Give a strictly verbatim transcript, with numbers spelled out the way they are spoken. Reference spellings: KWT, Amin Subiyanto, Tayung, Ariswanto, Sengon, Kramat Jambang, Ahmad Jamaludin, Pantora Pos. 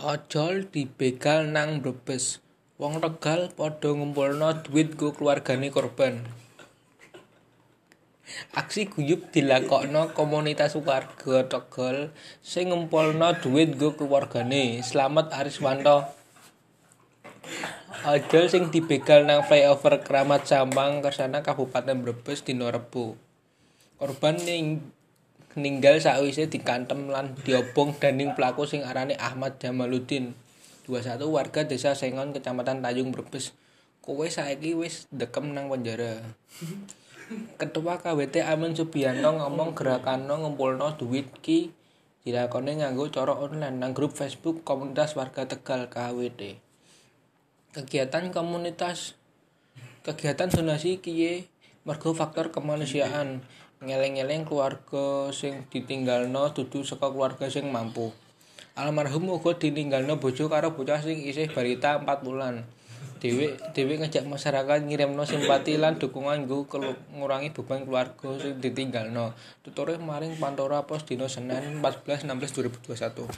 Ojol dibegal nang Brebes. Wong Tegal padha ngumpulno duit go keluargane korban. Aksi guyub dilakokno komunitas warga Tegal sing ngumpulno duit go keluargane. Slamet Ariswanto. Ojol sing dibegal nang flyover Kramat Jambang Kersana Kabupaten Brebes dina Rebo. Korban ning ninggal sakwise dikantem lan diobong dening pelaku sing arane Ahmad Jamaludin, dua puluh satu warga desa Sengon Kecamatan Tayung Brebes. Kowe saiki wis ndekem nang penjara. Ketua K W T Amin Subiyanto ngomong gerakanno ngumpulno duit ki dilakone nganggo cara online nang grup Facebook komunitas warga Tegal K W T. Kegiatan komunitas kegiatan donasi kiye mergo faktor kemanusiaan. Ngeleng-ngeleng keluarga sing ditinggalno dudu saka keluarga sing mampu. Almarhum uga ditinggalno bojo karo bocah sing isih balita empat bulan. Dhewe dhewe ngajak masyarakat ngirimno simpati lan dukungan nggo ngurangi beban keluarga sing ditinggalno. Tutore maring Pantora Pos dina Senin empat belas enam belas dua ribu dua puluh satu.